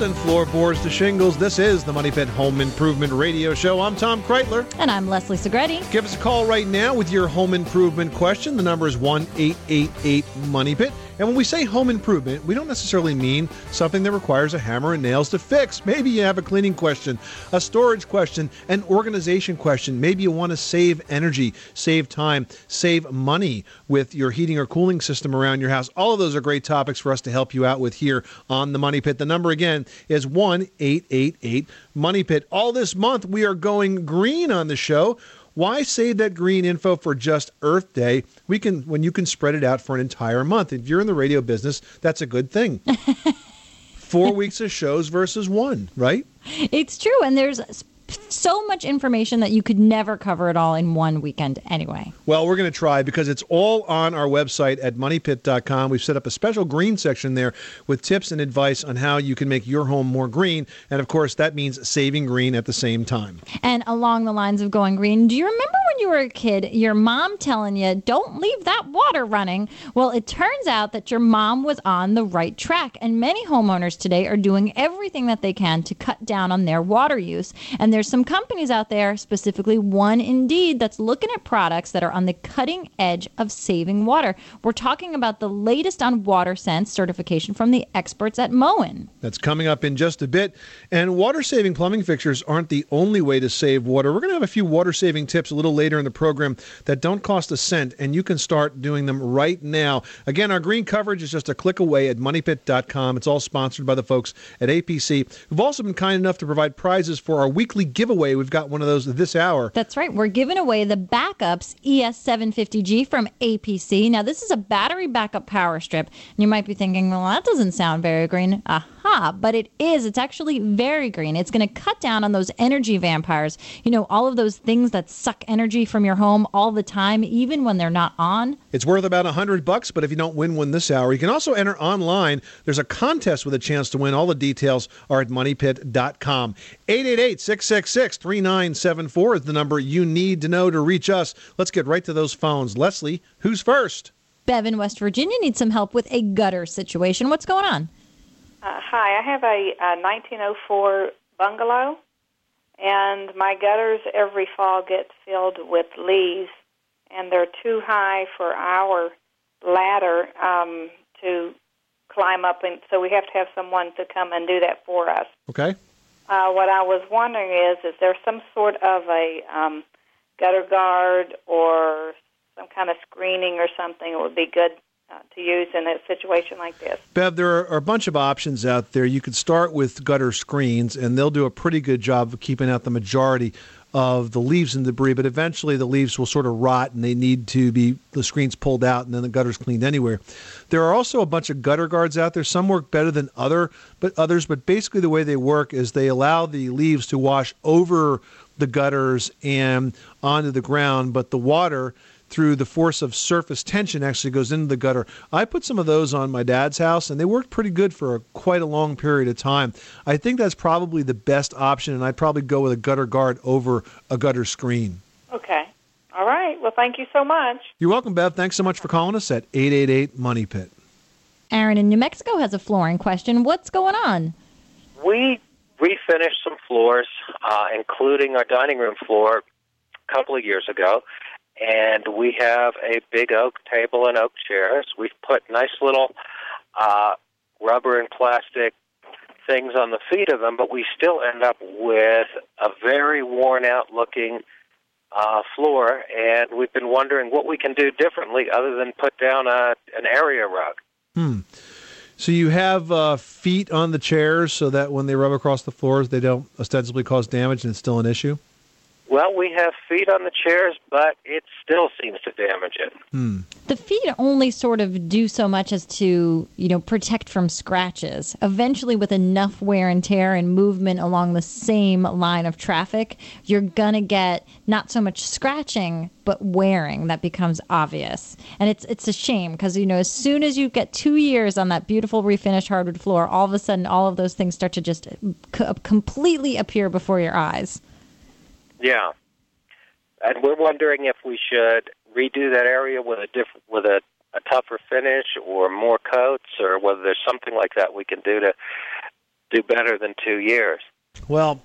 and floorboards to shingles. This is the Money Pit Home Improvement Radio Show. I'm Tom Kraeutler. And I'm Leslie Segrete. Give us a call right now with your home improvement question. The number is 1-888-MONEYPIT. And when we say home improvement, we don't necessarily mean something that requires a hammer and nails to fix. Maybe you have a cleaning question, a storage question, an organization question. Maybe you want to save energy, save time, save money with your heating or cooling system around your house. All of those are great topics for us to help you out with here on The Money Pit. The number again is 1-888-MONEYPIT. All this month, we are going green on the show. Why save that green info for just Earth Day? When you can spread it out for an entire month. If you're in the radio business, that's a good thing. 4 weeks of shows versus one, right? It's true, and there's so much information that you could never cover it all in one weekend anyway. Well, we're going to try, because it's all on our website at moneypit.com. We've set up a special green section there with tips and advice on how you can make your home more green. And of course, that means saving green at the same time. And along the lines of going green, do you remember when you were a kid, your mom telling you, don't leave that water running? Well, it turns out that your mom was on the right track. And many homeowners today are doing everything that they can to cut down on their water use. And there's some companies out there, specifically one Indeed, that's looking at products that are on the cutting edge of saving water. We're talking about the latest on WaterSense certification from the experts at Moen. That's coming up in just a bit. And water-saving plumbing fixtures aren't the only way to save water. We're going to have a few water-saving tips a little later in the program that don't cost a cent, and you can start doing them right now. Again, our green coverage is just a click away at moneypit.com. It's all sponsored by the folks at APC, who've also been kind enough to provide prizes for our weekly giveaway. We've got one of those this hour. That's right. We're giving away the Backups ES750G from APC. Now, this is a battery backup power strip. And you might be thinking, well, that doesn't sound very green. But it is. It's actually very green. It's going to cut down on those energy vampires. You know, all of those things that suck energy from your home all the time, even when they're not on. It's worth about $100, but if you don't win one this hour, you can also enter online. There's a contest with a chance to win. All the details are at moneypit.com. 888-666-3974 is the number you need to know to reach us. Let's get right to those phones. Leslie, who's first? Bev in West Virginia needs some help with a gutter situation. What's going on? Hi, I have a 1904 bungalow, and my gutters every fall get filled with leaves, and they're too high for our ladder to climb up, and so we have to have someone to come and do that for us. Okay. What I was wondering is there some sort of a gutter guard or some kind of screening or something that would be good to use in a situation like this? Bev, there are a bunch of options out there. You could start with gutter screens, and they'll do a pretty good job of keeping out the majority of the leaves and debris, but eventually the leaves will sort of rot, and they need to be the screens pulled out and then the gutters cleaned anywhere. There are also a bunch of gutter guards out there. Some work better than others, but basically the way they work is they allow the leaves to wash over the gutters and onto the ground, but the water, through the force of surface tension, actually goes into the gutter. I put some of those on my dad's house, and they worked pretty good for quite a long period of time. I think that's probably the best option, and I'd probably go with a gutter guard over a gutter screen. Okay. All right. Well, thank you so much. You're welcome, Bev. Thanks so much for calling us at 888-MONEYPIT. Aaron in New Mexico has a flooring question. What's going on? We refinished some floors, including our dining room floor a couple of years ago. And we have a big oak table and oak chairs. We've put nice little rubber and plastic things on the feet of them, but we still end up with a very worn-out-looking floor, and we've been wondering what we can do differently other than put down an area rug. Hmm. So you have feet on the chairs so that when they rub across the floors, they don't ostensibly cause damage and it's still an issue? Well, we have feet on the chairs, but it still seems to damage it. Hmm. The feet only sort of do so much as to, protect from scratches. Eventually, with enough wear and tear and movement along the same line of traffic, you're going to get not so much scratching, but wearing that becomes obvious. And it's a shame because, as soon as you get 2 years on that beautiful refinished hardwood floor, all of a sudden, all of those things start to just completely appear before your eyes. Yeah, and we're wondering if we should redo that area with a tougher finish or more coats, or whether there's something like that we can do to do better than 2 years. Well,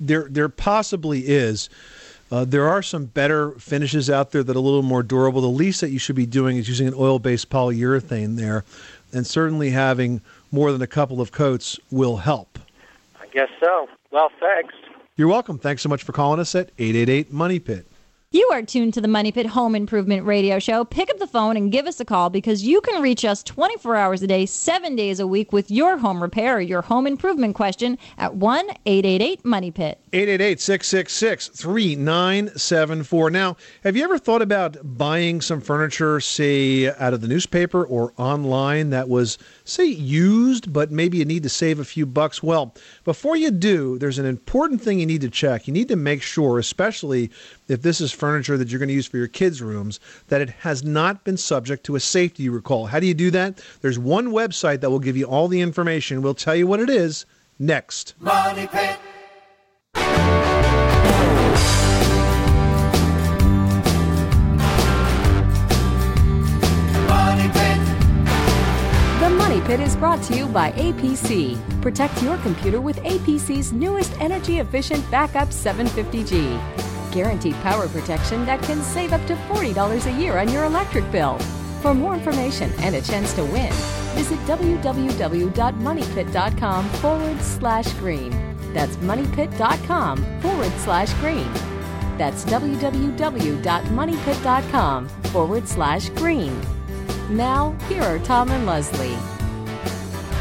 there possibly is. There are some better finishes out there that are a little more durable. The least that you should be doing is using an oil-based polyurethane there, and certainly having more than a couple of coats will help. I guess so. Well, thanks. You're welcome. Thanks so much for calling us at 888-MONEY-PIT. You are tuned to the Money Pit Home Improvement Radio Show. Pick up the phone and give us a call because you can reach us 24 hours a day, 7 days a week with your home repair or your home improvement question at 1-888-MONEY-PIT. 888-666-3974. Now, have you ever thought about buying some furniture, say, out of the newspaper or online that was, say, used, but maybe you need to save a few bucks? Well, before you do, there's an important thing you need to check. You need to make sure, especially if this is furniture that you're going to use for your kids' rooms, that it has not been subject to a safety recall. How do you do that? There's one website that will give you all the information. We'll tell you what it is next. Money Pit. Money Pit. The Money Pit is brought to you by APC. Protect your computer with APC's newest energy-efficient backup 750G. Guaranteed power protection that can save up to $40 a year on your electric bill. For more information and a chance to win, visit www.moneypit.com/green. That's moneypit.com/green. That's www.moneypit.com/green. Now, here are Tom and Leslie.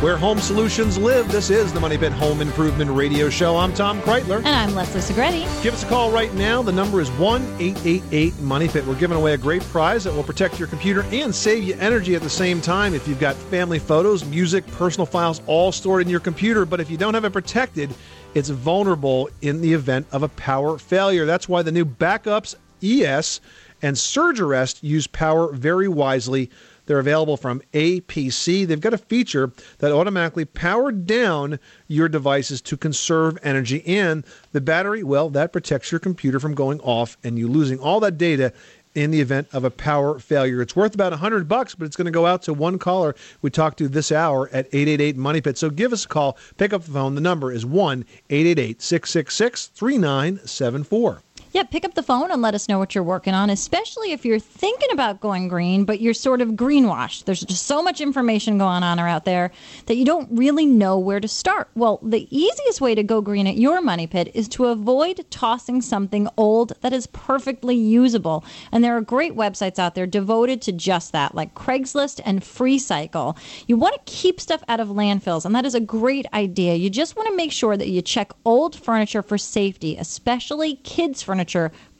Where home solutions live, this is the Money Pit Home Improvement Radio Show. I'm Tom Kraeutler. And I'm Leslie Segrete. Give us a call right now. The number is 1-888-MONEY-PIT. We're giving away a great prize that will protect your computer and save you energy at the same time. If you've got family photos, music, personal files, all stored in your computer, but if you don't have it protected, it's vulnerable in the event of a power failure. That's why the new Backups ES and SurgeArrest use power very wisely. They're available from APC. They've got a feature that automatically powers down your devices to conserve energy. And the battery, well, that protects your computer from going off and you losing all that data in the event of a power failure. It's worth about $100, but it's going to go out to one caller we talked to this hour at 888-MONEY-PIT. So give us a call. Pick up the phone. The number is 1-888-666-3974. Yeah, pick up the phone and let us know what you're working on, especially if you're thinking about going green, but you're sort of greenwashed. There's just so much information going on out there that you don't really know where to start. Well, the easiest way to go green at your Money Pit is to avoid tossing something old that is perfectly usable. And there are great websites out there devoted to just that, like Craigslist and FreeCycle. You want to keep stuff out of landfills, and that is a great idea. You just want to make sure that you check old furniture for safety, especially kids' furniture.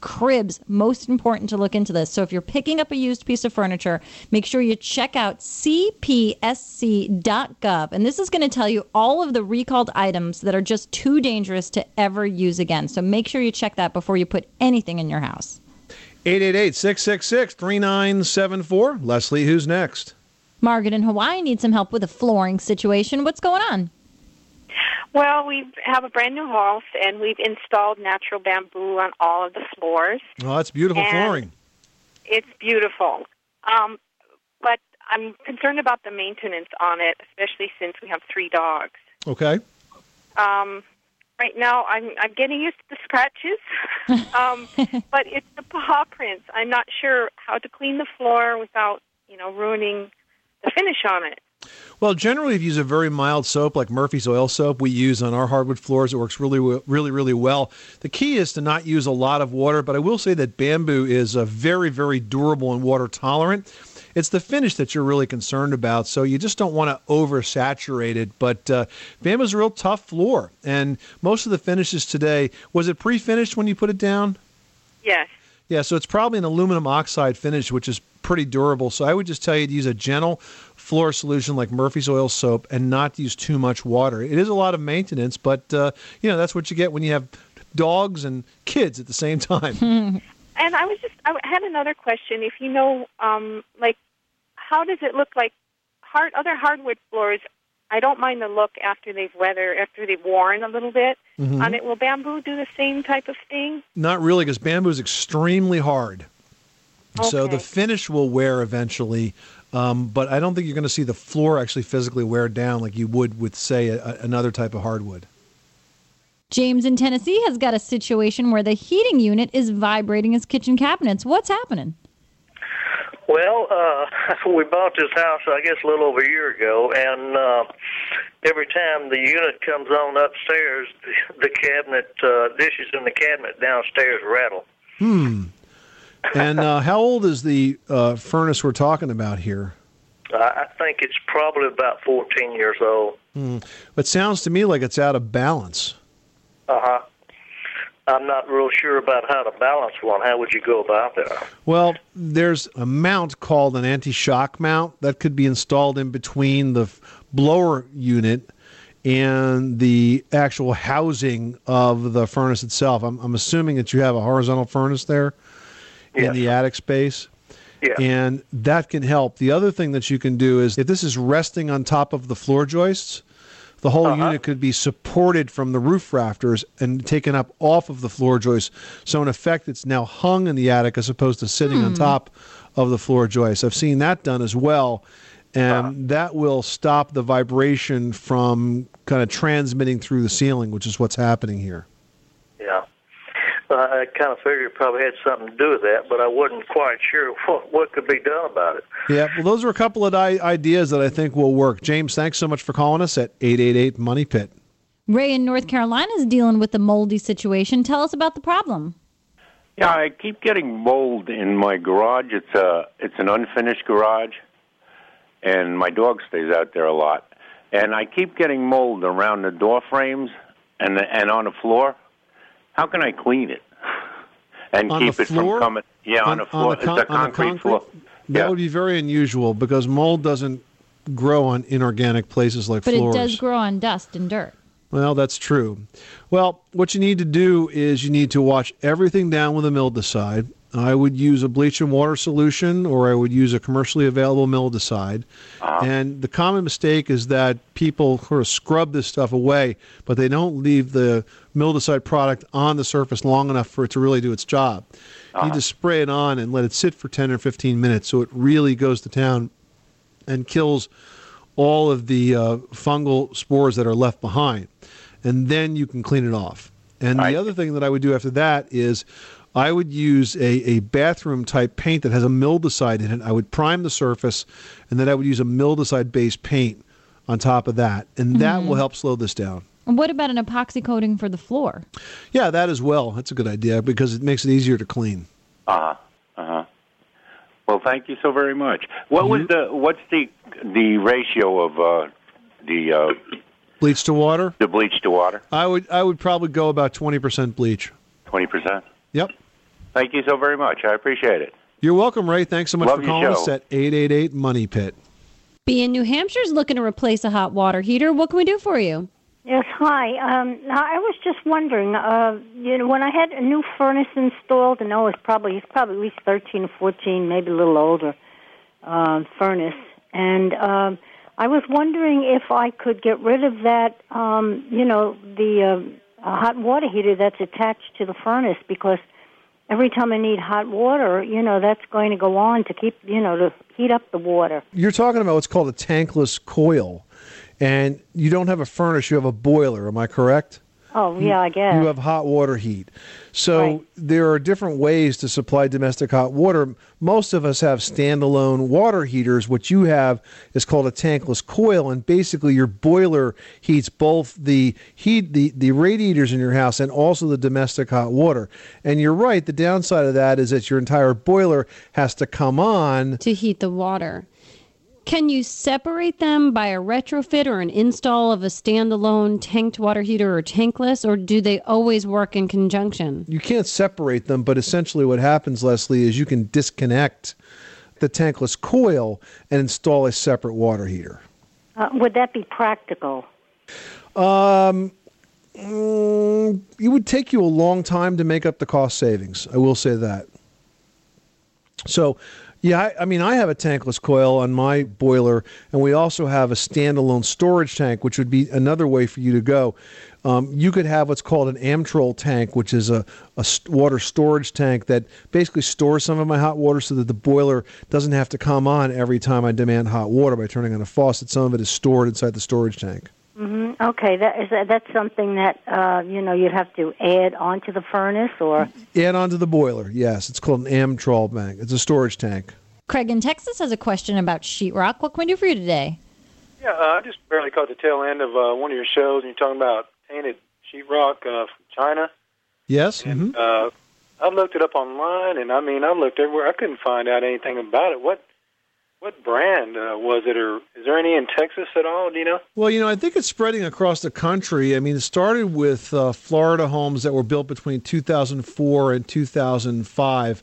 Cribs, most important to look into this. So if you're picking up a used piece of furniture, make sure you check out cpsc.gov. And this is going to tell you all of the recalled items that are just too dangerous to ever use again. So make sure you check that before you put anything in your house. 888-666-3974. Leslie, who's next? Margaret in Hawaii needs some help with a flooring situation. What's going on? Well, we have a brand new house, and we've installed natural bamboo on all of the floors. Oh, that's beautiful flooring. It's beautiful. But I'm concerned about the maintenance on it, especially since we have 3 dogs. Okay. Right now, I'm getting used to the scratches, but it's the paw prints. I'm not sure how to clean the floor without, ruining the finish on it. Well, generally, if you use a very mild soap like Murphy's Oil Soap we use on our hardwood floors, it works really, really, really well. The key is to not use a lot of water, but I will say that bamboo is very, very durable and water tolerant. It's the finish that you're really concerned about, so you just don't want to oversaturate it. But bamboo is a real tough floor, and most of the finishes today, was it pre-finished when you put it down? Yes. Yeah, so it's probably an aluminum oxide finish, which is pretty durable. So I would just tell you to use a gentle floor solution like Murphy's Oil Soap and not use too much water. It is a lot of maintenance, but that's what you get when you have dogs and kids at the same time. And I had another question. If you know, how does it look like other hardwood floors? I don't mind the look after they've worn a little bit on it. Will bamboo do the same type of thing? Not really, because bamboo is extremely hard. Okay. So the finish will wear eventually, But I don't think you're going to see the floor actually physically wear down like you would with, say, another type of hardwood. James in Tennessee has got a situation where the heating unit is vibrating his kitchen cabinets. What's happening? Well, we bought this house, I guess, a little over a year ago, and every time the unit comes on upstairs, the cabinet, dishes in the cabinet downstairs rattle. Hmm. And how old is the furnace we're talking about here? I think it's probably about 14 years old. Hmm. It sounds to me like it's out of balance. Uh-huh. I'm not real sure about how to balance one. How would you go about that? Well, there's a mount called an anti-shock mount that could be installed in between the blower unit and the actual housing of the furnace itself. I'm assuming that you have a horizontal furnace there in the attic space. Yeah. And that can help. The other thing that you can do is if this is resting on top of the floor joists, the whole unit could be supported from the roof rafters and taken up off of the floor joists. So, in effect, it's now hung in the attic as opposed to sitting on top of the floor joists. I've seen that done as well, and that will stop the vibration from kind of transmitting through the ceiling, which is what's happening here. Yeah. I kind of figured it probably had something to do with that, but I wasn't quite sure what could be done about it. Yeah, well, those are a couple of ideas that I think will work. James, thanks so much for calling us at 888-MONEY-PIT. Ray in North Carolina is dealing with the moldy situation. Tell us about the problem. Yeah, I keep getting mold in my garage. It's an unfinished garage, and my dog stays out there a lot. And I keep getting mold around the door frames and on the floor. How can I clean it and keep it from coming? Yeah, on the floor. It's a concrete floor. That would be very unusual because mold doesn't grow on inorganic places like floors. But it does grow on dust and dirt. Well, that's true. Well, what you need to do is you need to wash everything down with a mildicide. I would use a bleach and water solution, or I would use a commercially available mildicide. And the common mistake is that people sort of scrub this stuff away, but they don't leave the mildicide product on the surface long enough for it to really do its job. You need to spray it on and let it sit for 10 or 15 minutes so it really goes to town and kills all of the fungal spores that are left behind. And then you can clean it off. And the other thing that I would do after that is I would use a bathroom-type paint that has a mildicide in it. I would prime the surface, and then I would use a mildicide-based paint on top of that, and that will help slow this down. And what about an epoxy coating for the floor? Yeah, that as well. That's a good idea because it makes it easier to clean. Well, thank you so very much. What's the ratio of bleach to water? The bleach to water. I would probably go about 20% bleach. 20%. Yep. Thank you so very much. I appreciate it. You're welcome, Ray. Thanks so much for calling us at 888-MONEY-PIT. Bea in New Hampshire is looking to replace a hot water heater. What can we do for you? Yes, hi. I was just wondering, when I had a new furnace installed, and it's probably at least 13 or 14, maybe a little older furnace, and I was wondering if I could get rid of that, a hot water heater that's attached to the furnace, because every time I need hot water, that's going to go on to keep, to heat up the water. You're talking about what's called a tankless coil, and you don't have a furnace, you have a boiler, am I correct? Oh, yeah, I guess. You have hot water heat. So there are different ways to supply domestic hot water. Most of us have standalone water heaters. What you have is called a tankless coil, and basically your boiler heats both the radiators in your house and also the domestic hot water. And you're right, the downside of that is that your entire boiler has to come on to heat the water. Can you separate them by a retrofit or an install of a standalone tanked water heater or tankless, or do they always work in conjunction? You can't separate them, but essentially what happens, Leslie, is you can disconnect the tankless coil and install a separate water heater. Would that be practical? It would take you a long time to make up the cost savings. I will say that. So Yeah, I mean, I have a tankless coil on my boiler, and we also have a standalone storage tank, which would be another way for you to go. You could have what's called an Amtrol tank, which is a water storage tank that basically stores some of my hot water so that the boiler doesn't have to come on every time I demand hot water by turning on a faucet. Some of it is stored inside the storage tank. Mm-hmm. Okay, that's something that you know, you'd have to add onto the furnace or add onto the boiler. Yes, it's called an Amtrol tank. It's a storage tank. Craig in Texas has a question about sheetrock. What can we do for you today? Yeah, I just barely caught the tail end of one of your shows, and you're talking about painted sheetrock from China. Yes. And, I looked it up online, and I mean, I looked everywhere. I couldn't find out anything about it. What brand was it, or is there any in Texas at all, do you know? Well, you know, I think it's spreading across the country. I mean, it started with Florida homes that were built between 2004 and 2005.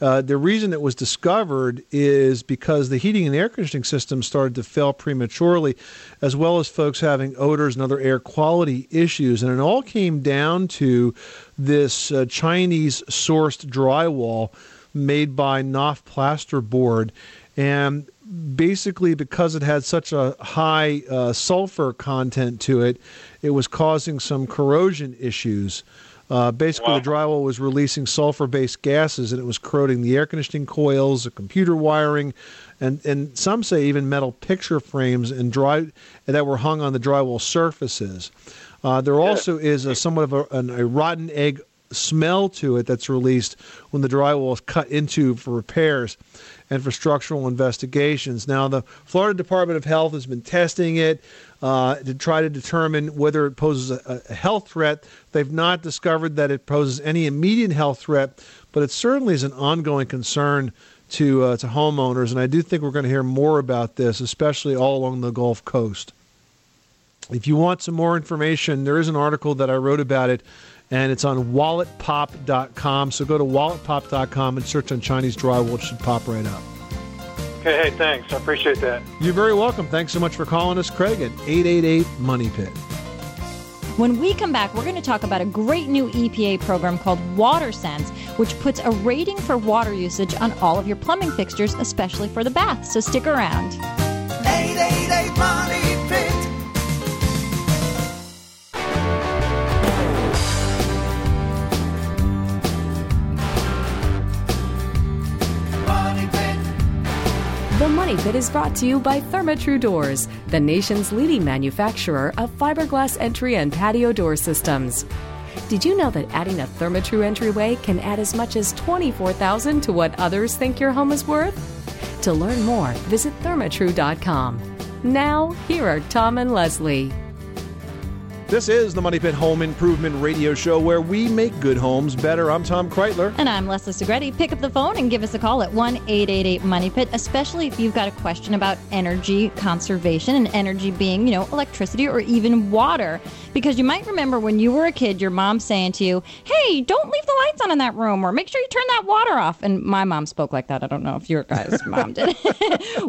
The reason it was discovered is because the heating and air conditioning system started to fail prematurely, as well as folks having odors and other air quality issues. And it all came down to this Chinese-sourced drywall made by Knopf Plaster Board. And basically, because it had such a high sulfur content to it, it was causing some corrosion issues. Basically, wow. The drywall was releasing sulfur-based gases, and it was corroding the air conditioning coils, the computer wiring, and some say even metal picture frames that were hung on the drywall surfaces. There also is somewhat of a rotten egg smell to it that's released when the drywall is cut into for repairs and for structural investigations. Now, the Florida Department of Health has been testing it to try to determine whether it poses a health threat. They've not discovered that it poses any immediate health threat, but it certainly is an ongoing concern to homeowners, and I do think we're going to hear more about this, especially all along the Gulf Coast. If you want some more information, there is an article that I wrote about it, and it's on WalletPop.com. So go to WalletPop.com and search on Chinese drywall. It should pop right up. Okay, hey, thanks. I appreciate that. You're very welcome. Thanks so much for calling us, Craig, at 888-MONEY-PIT. When we come back, we're going to talk about a great new EPA program called WaterSense, which puts a rating for water usage on all of your plumbing fixtures, especially for the bath. So stick around. 888-MONEY-PIT. The Money Pit is brought to you by ThermaTru Doors, the nation's leading manufacturer of fiberglass entry and patio door systems. Did you know that adding a ThermaTru entryway can add as much as $24,000 to what others think your home is worth? To learn more, visit thermatru.com. Now, here are Tom and Leslie. This is the Money Pit Home Improvement Radio Show, where we make good homes better. I'm Tom Kraeutler. And I'm Leslie Segrete. Pick up the phone and give us a call at 1-888-MONEY-PIT, especially if you've got a question about energy conservation, and energy being, you know, electricity or even water. Because you might remember when you were a kid, your mom saying to you, hey, don't leave the lights on in that room, or make sure you turn that water off. And my mom spoke like that. I don't know if your guys' mom did.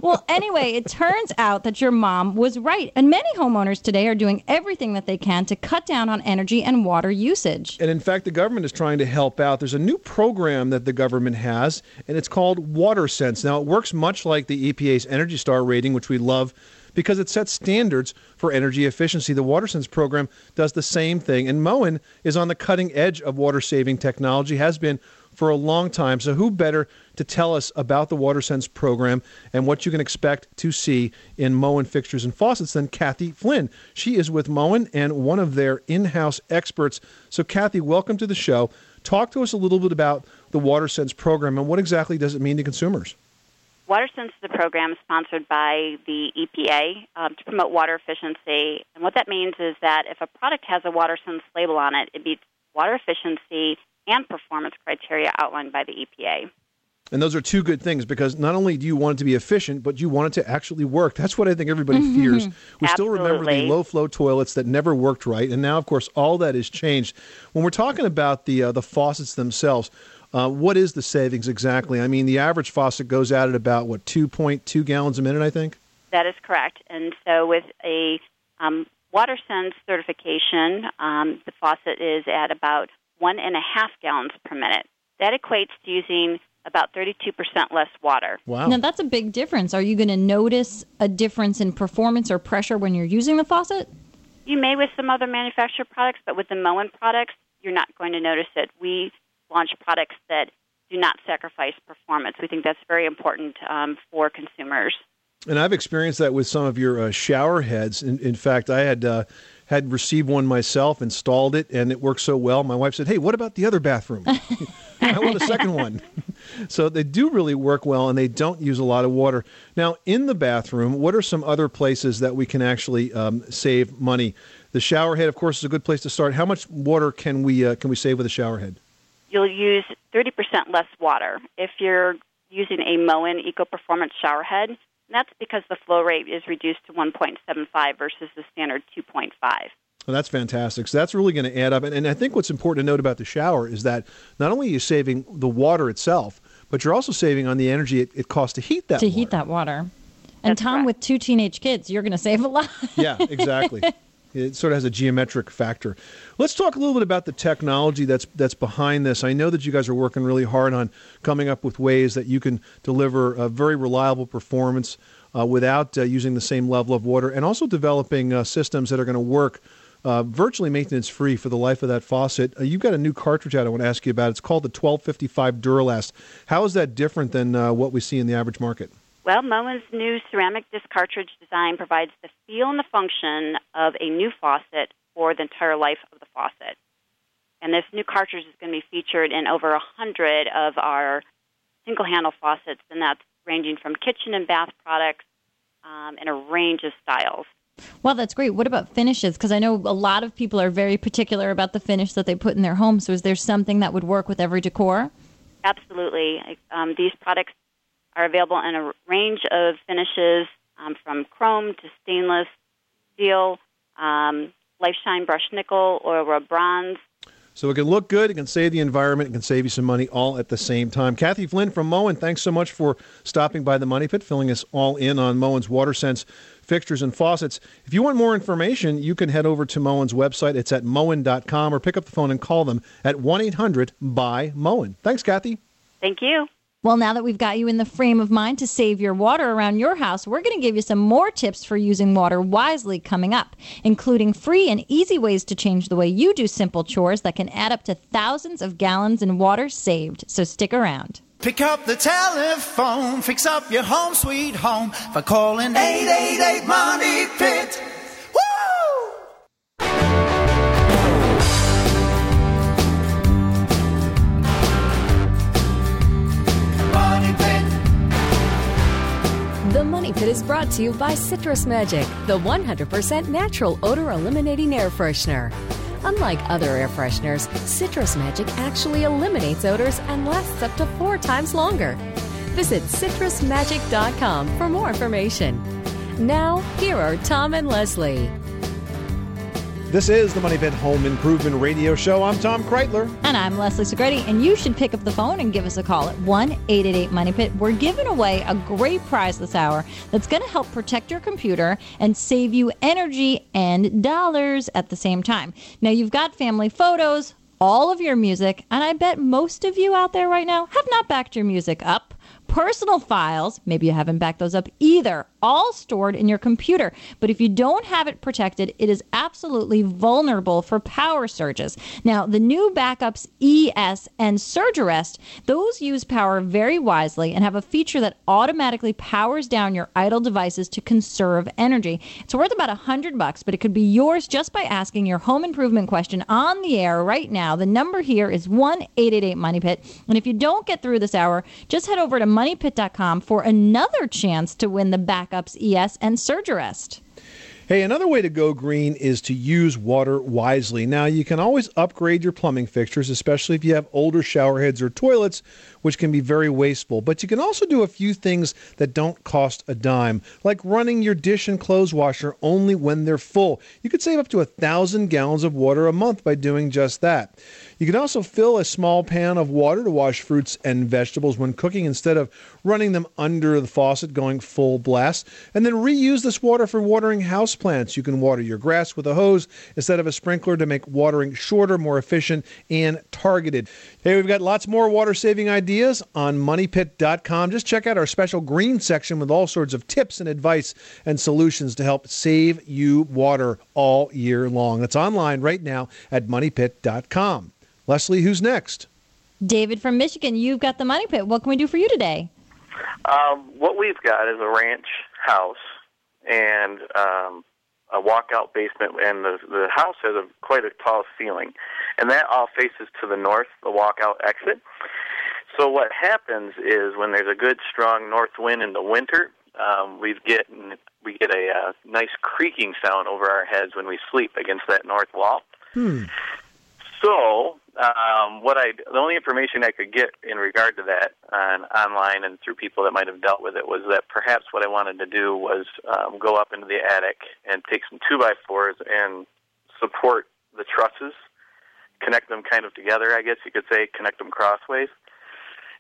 Well, anyway, it turns out that your mom was right. And many homeowners today are doing everything that they can to cut down on energy and water usage. And in fact, the government is trying to help out. There's a new program that the government has, and it's called WaterSense. Now, it works much like the EPA's Energy Star rating, which we love, because it sets standards for energy efficiency. The WaterSense program does the same thing, and Moen is on the cutting edge of water-saving technology, has been for a long time. So who better to tell us about the WaterSense program and what you can expect to see in Moen fixtures and faucets than Kathy Flynn. She is with Moen and one of their in-house experts. So Kathy, welcome to the show. Talk to us a little bit about the WaterSense program and what exactly does it mean to consumers? WaterSense is a program sponsored by the EPA to promote water efficiency. And what that means is that if a product has a WaterSense label on it, it meets water efficiency and performance criteria outlined by the EPA. And those are two good things, because not only do you want it to be efficient, but you want it to actually work. That's what I think everybody fears. We still remember the low-flow toilets that never worked right, and now, of course, all that has changed. When we're talking about the faucets themselves, what is the savings exactly? I mean, the average faucet goes out at about, 2.2 gallons a minute, I think? That is correct. And so with a WaterSense certification, the faucet is at about 1.5 gallons per minute. That equates to using about 32% less water. Wow. Now, that's a big difference. Are you going to notice a difference in performance or pressure when you're using the faucet? You may with some other manufacturer products, but with the Moen products, you're not going to notice it. We launch products that do not sacrifice performance. We think that's very important for consumers. And I've experienced that with some of your shower heads. In fact, I had received one myself, installed it, and it worked so well. My wife said, "Hey, what about the other bathroom? I want a second one." So they do really work well, and they don't use a lot of water. Now, in the bathroom, what are some other places that we can actually save money? The shower head, of course, is a good place to start. How much water can we save with a shower head? You'll use 30% less water if you're using a Moen Eco Performance shower head. And that's because the flow rate is reduced to 1.75 versus the standard 2.5. Well, that's fantastic. So that's really going to add up. And I think what's important to note about the shower is that not only are you saving the water itself, but you're also saving on the energy it costs to heat that water. And that's Tom, correct. With two teenage kids, you're going to save a lot. Yeah, exactly. It sort of has a geometric factor. Let's talk a little bit about the technology that's behind this. I know that you guys are working really hard on coming up with ways that you can deliver a very reliable performance without using the same level of water, and also developing systems that are going to work virtually maintenance-free for the life of that faucet. You've got a new cartridge out I want to ask you about. It's called the 1255 Duralast. How is that different than what we see in the average market? Well, Moen's new ceramic disc cartridge design provides the feel and the function of a new faucet for the entire life of the faucet. And this new cartridge is going to be featured in over 100 of our single-handle faucets, and that's ranging from kitchen and bath products and a range of styles. Well, that's great. What about finishes? Because I know a lot of people are very particular about the finish that they put in their home, so is there something that would work with every decor? Absolutely. These products are available in a range of finishes from chrome to stainless steel, LifeShine brushed nickel, or bronze. So it can look good, it can save the environment, it can save you some money all at the same time. Kathy Flynn from Moen, thanks so much for stopping by the Money Pit, filling us all in on Moen's WaterSense fixtures and faucets. If you want more information, you can head over to Moen's website. It's at moen.com, or pick up the phone and call them at 1-800-BY-MOEN. Thanks, Kathy. Thank you. Well, now that we've got you in the frame of mind to save your water around your house, we're going to give you some more tips for using water wisely coming up, including free and easy ways to change the way you do simple chores that can add up to thousands of gallons in water saved. So stick around. Pick up the telephone, fix up your home sweet home by calling 888-MONEY-PIT. The Money Pit is brought to you by Citrus Magic, the 100% natural odor-eliminating air freshener. Unlike other air fresheners, Citrus Magic actually eliminates odors and lasts up to 4 times longer. Visit citrusmagic.com for more information. Now, here are Tom and Leslie. This is the Money Pit Home Improvement Radio Show. I'm Tom Kraeutler. And I'm Leslie Segrete. And you should pick up the phone and give us a call at 1-888-MONEY-PIT. We're giving away a great prize this hour that's going to help protect your computer and save you energy and dollars at the same time. Now, you've got family photos, all of your music, and I bet most of you out there right now have not backed your music up. Personal files, maybe you haven't backed those up either, all stored in your computer. But if you don't have it protected, it is absolutely vulnerable for power surges. Now, the new backups ES and Surge Arrest, those use power very wisely and have a feature that automatically powers down your idle devices to conserve energy. It's worth about $100, but it could be yours just by asking your home improvement question on the air right now. The number here is 1-888-MONEY-PIT. And if you don't get through this hour, just head over to moneypit.com for another chance to win the backups ES and Surge Arrest. Hey, another way to go green is to use water wisely. Now, you can always upgrade your plumbing fixtures, especially if you have older shower heads or toilets, which can be very wasteful. But you can also do a few things that don't cost a dime, like running your dish and clothes washer only when they're full. You could save up to 1,000 gallons of water a month by doing just that. You can also fill a small pan of water to wash fruits and vegetables when cooking instead of running them under the faucet going full blast. And then reuse this water for watering houseplants. You can water your grass with a hose instead of a sprinkler to make watering shorter, more efficient, and targeted. Hey, we've got lots more water-saving ideas on moneypit.com. Just check out our special green section with all sorts of tips and advice and solutions to help save you water all year long. That's online right now at moneypit.com. Leslie, who's next? David from Michigan, you've got the Money Pit. What can we do for you today? What we've got is a ranch house and a walkout basement, and the house has quite a tall ceiling, and that all faces to the north, the walkout exit. So what happens is when there's a good, strong north wind in the winter, we get a nice creaking sound over our heads when we sleep against that north wall. So, the only information I could get in regard to that online and through people that might have dealt with it was that perhaps what I wanted to do was go up into the attic and take some 2x4s and support the trusses, connect them kind of together, I guess you could say, connect them crossways.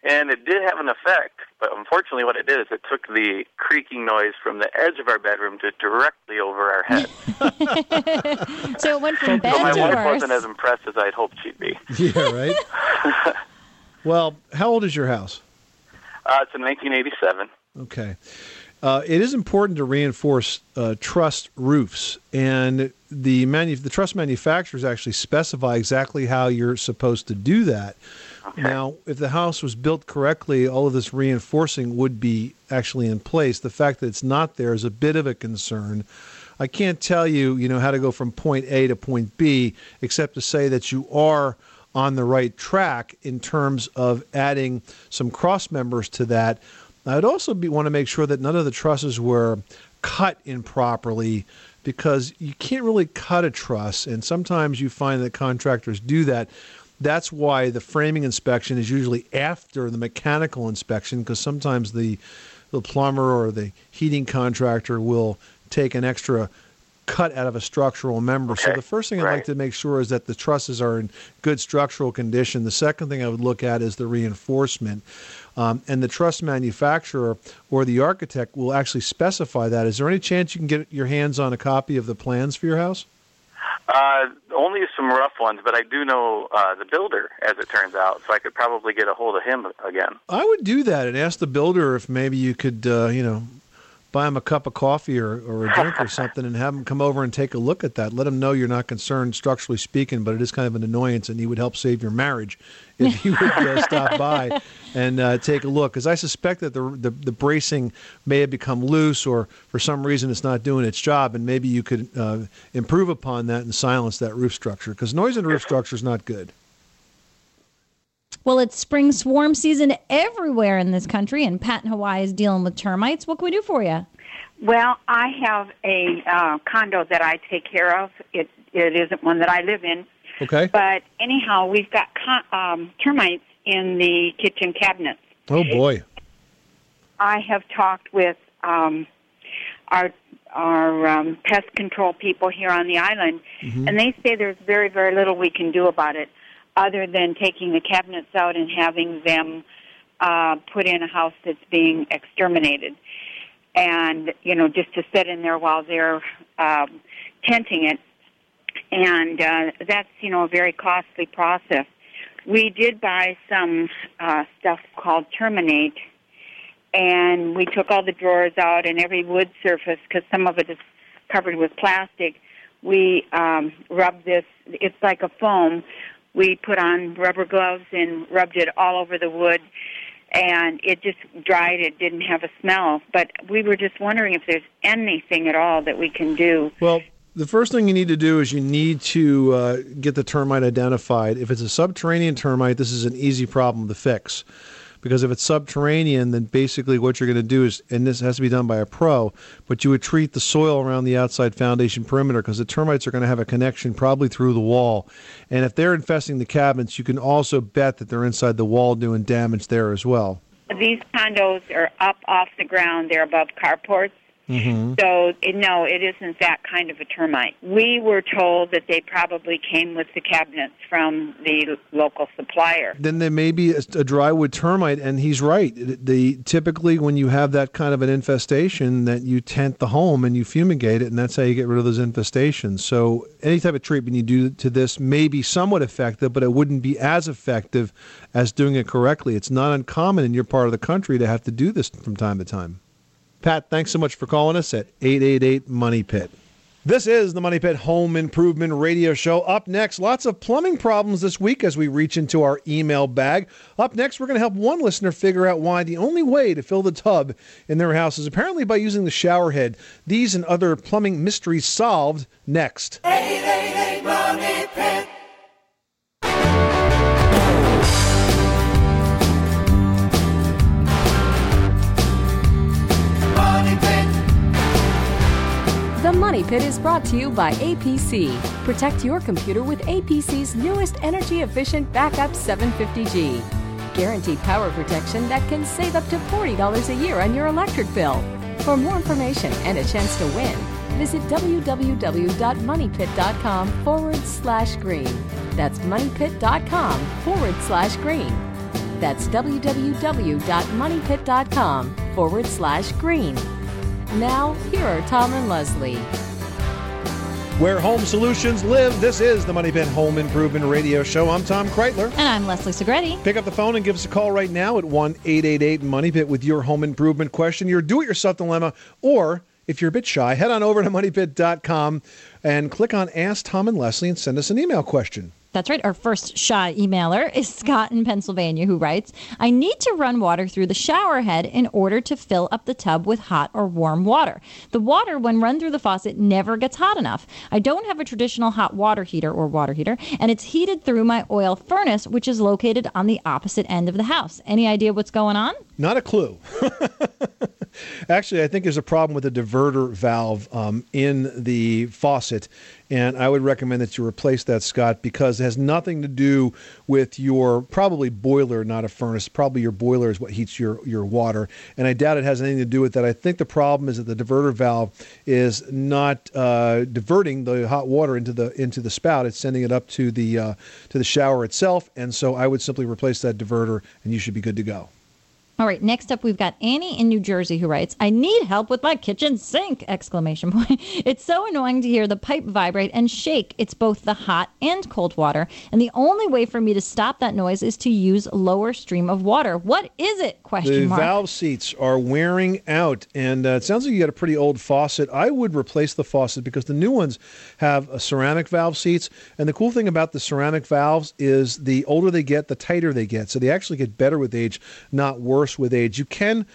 And it did have an effect, but unfortunately what it did is it took the creaking noise from the edge of our bedroom to directly over our head. So it went from bad to worse. So my wife wasn't as impressed as I'd hoped she'd be. Yeah, right? Well, how old is your house? It's in 1987. Okay. It is important to reinforce truss roofs, and the truss manufacturers actually specify exactly how you're supposed to do that. Okay. Now, if the house was built correctly, all of this reinforcing would be actually in place. The fact that it's not there is a bit of a concern. I can't tell you, how to go from point A to point B, except to say that you are on the right track in terms of adding some cross members to that. I'd also want to make sure that none of the trusses were cut improperly, because you can't really cut a truss, and sometimes you find that contractors do that. That's why the framing inspection is usually after the mechanical inspection, because sometimes the plumber or the heating contractor will take an extra cut out of a structural member. Okay. So the first thing I'd like to make sure is that the trusses are in good structural condition. The second thing I would look at is the reinforcement. And the truss manufacturer or the architect will actually specify that. Is there any chance you can get your hands on a copy of the plans for your house? Only some rough ones, but I do know the builder, as it turns out, so I could probably get a hold of him again. I would do that and ask the builder if maybe you could, buy him a cup of coffee or a drink or something and have him come over and take a look at that. Let him know you're not concerned, structurally speaking, but it is kind of an annoyance, and he would help save your marriage if he would stop by and take a look. Because I suspect that the bracing may have become loose, or for some reason it's not doing its job, and maybe you could improve upon that and silence that roof structure, because noise in a roof structure is not good. Well, it's spring swarm season everywhere in this country, and Pat in Hawaii is dealing with termites. What can we do for you? Well, I have a condo that I take care of. It isn't one that I live in. Okay. But anyhow, we've got termites in the kitchen cabinets. Oh, boy. I have talked with our pest control people here on the island, and they say there's very, very little we can do about it, other than taking the cabinets out and having them put in a house that's being exterminated. And, just to sit in there while they're tenting it. And that's, a very costly process. We did buy some stuff called Terminate, and we took all the drawers out and every wood surface, because some of it is covered with plastic. We rubbed this, it's like a foam. We put on rubber gloves and rubbed it all over the wood, and it just dried. It didn't have a smell. But we were just wondering if there's anything at all that we can do. Well, the first thing you need to do is you need to get the termite identified. If it's a subterranean termite, this is an easy problem to fix. Because if it's subterranean, then basically what you're going to do is, and this has to be done by a pro, but you would treat the soil around the outside foundation perimeter, because the termites are going to have a connection probably through the wall. And if they're infesting the cabinets, you can also bet that they're inside the wall doing damage there as well. These condos are up off the ground. They're above carports. Mm-hmm. So, no, it isn't that kind of a termite. We were told that they probably came with the cabinets from the local supplier. Then there may be a drywood termite, and he's right. Typically, when you have that kind of an infestation, that you tent the home and you fumigate it, and that's how you get rid of those infestations. So any type of treatment you do to this may be somewhat effective, but it wouldn't be as effective as doing it correctly. It's not uncommon in your part of the country to have to do this from time to time. Pat, thanks so much for calling us at 888-MONEY-PIT. This is the Money Pit Home Improvement Radio Show. Up next, lots of plumbing problems this week as we reach into our email bag. Up next, we're going to help one listener figure out why the only way to fill the tub in their house is apparently by using the shower head. These and other plumbing mysteries solved next. 888-MONEY-PIT. The Money Pit is brought to you by APC. Protect your computer with APC's newest energy-efficient backup 750G. Guaranteed power protection that can save up to $40 a year on your electric bill. For more information and a chance to win, visit www.moneypit.com/green. That's moneypit.com/green. That's www.moneypit.com/green. Now, here are Tom and Leslie. Where home solutions live, this is the Money Pit Home Improvement Radio Show. I'm Tom Kraeutler. And I'm Leslie Segrete. Pick up the phone and give us a call right now at 1-888-MONEY-PIT with your home improvement question, your do-it-yourself dilemma, or if you're a bit shy, head on over to moneypit.com and click on Ask Tom and Leslie and send us an email question. That's right. Our first shy emailer is Scott in Pennsylvania, who writes, I need to run water through the shower head in order to fill up the tub with hot or warm water. The water, when run through the faucet, never gets hot enough. I don't have a traditional hot water heater, and it's heated through my oil furnace, which is located on the opposite end of the house. Any idea what's going on? Not a clue. Actually, I think there's a problem with the diverter valve in the faucet, and I would recommend that you replace that, Scott, because it has nothing to do with your probably boiler, not a furnace. Probably your boiler is what heats your water, and I doubt it has anything to do with that. I think the problem is that the diverter valve is not diverting the hot water into the spout. It's sending it up to the shower itself, and so I would simply replace that diverter, and you should be good to go. All right, next up, we've got Annie in New Jersey, who writes, I need help with my kitchen sink! ! It's so annoying to hear the pipe vibrate and shake. It's both the hot and cold water. And the only way for me to stop that noise is to use lower stream of water. What is it? Question mark. The valve seats are wearing out, and it sounds like you got a pretty old faucet. I would replace the faucet because the new ones have ceramic valve seats. And the cool thing about the ceramic valves is the older they get, the tighter they get. So they actually get better with age, not worse with age. You can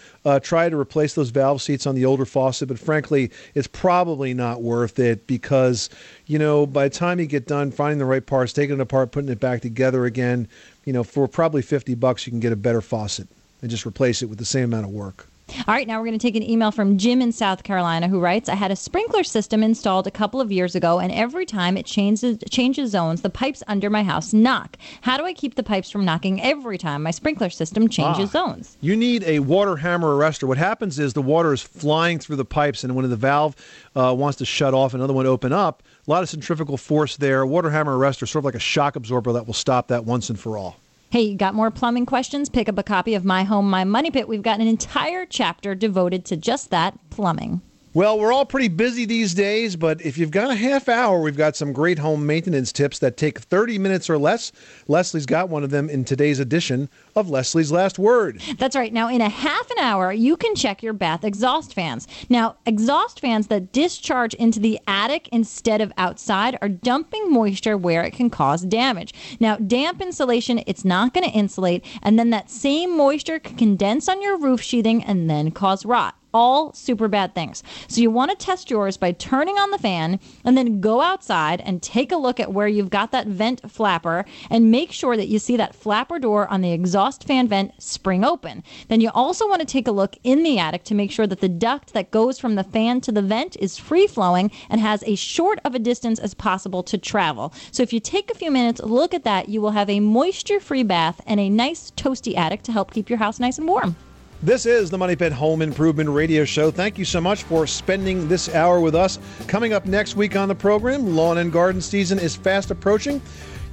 try to replace those valve seats on the older faucet, but frankly, it's probably not worth it because, you know, by the time you get done finding the right parts, taking it apart, putting it back together again, you know, for probably $50, you can get a better faucet and just replace it with the same amount of work. All right, now we're going to take an email from Jim in South Carolina, who writes, I had a sprinkler system installed a couple of years ago, and every time it changes zones, the pipes under my house knock. How do I keep the pipes from knocking every time my sprinkler system changes zones? You need a water hammer arrestor. What happens is the water is flying through the pipes, and when the valve wants to shut off, another one open up, a lot of centrifugal force there. Water hammer arrestor, sort of like a shock absorber that will stop that once and for all. Hey, you got more plumbing questions? Pick up a copy of My Home, My Money Pit. We've got an entire chapter devoted to just that, plumbing. Well, we're all pretty busy these days, but if you've got a half hour, we've got some great home maintenance tips that take 30 minutes or less. Leslie's got one of them in today's edition of Leslie's Last Word. That's right. Now, in a half an hour, you can check your bath exhaust fans. Now, exhaust fans that discharge into the attic instead of outside are dumping moisture where it can cause damage. Now, damp insulation, it's not going to insulate, and then that same moisture can condense on your roof sheathing and then cause rot. All super bad things. So you want to test yours by turning on the fan and then go outside and take a look at where you've got that vent flapper and make sure that you see that flapper door on the exhaust fan vent spring open. Then you also want to take a look in the attic to make sure that the duct that goes from the fan to the vent is free flowing and has as short of a distance as possible to travel. So if you take a few minutes, look at that, you will have a moisture-free bath and a nice toasty attic to help keep your house nice and warm. This is the Money Pit Home Improvement Radio Show. Thank you so much for spending this hour with us. Coming up next week on the program, lawn and garden season is fast approaching.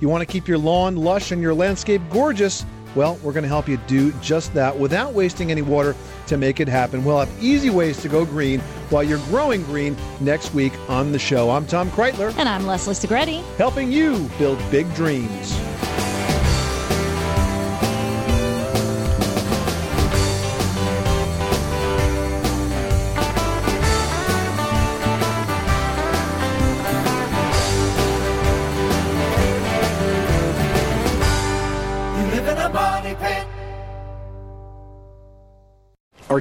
You want to keep your lawn lush and your landscape gorgeous? Well, we're going to help you do just that without wasting any water to make it happen. We'll have easy ways to go green while you're growing green next week on the show. I'm Tom Kraeutler. And I'm Leslie Segrete. Helping you build big dreams. Our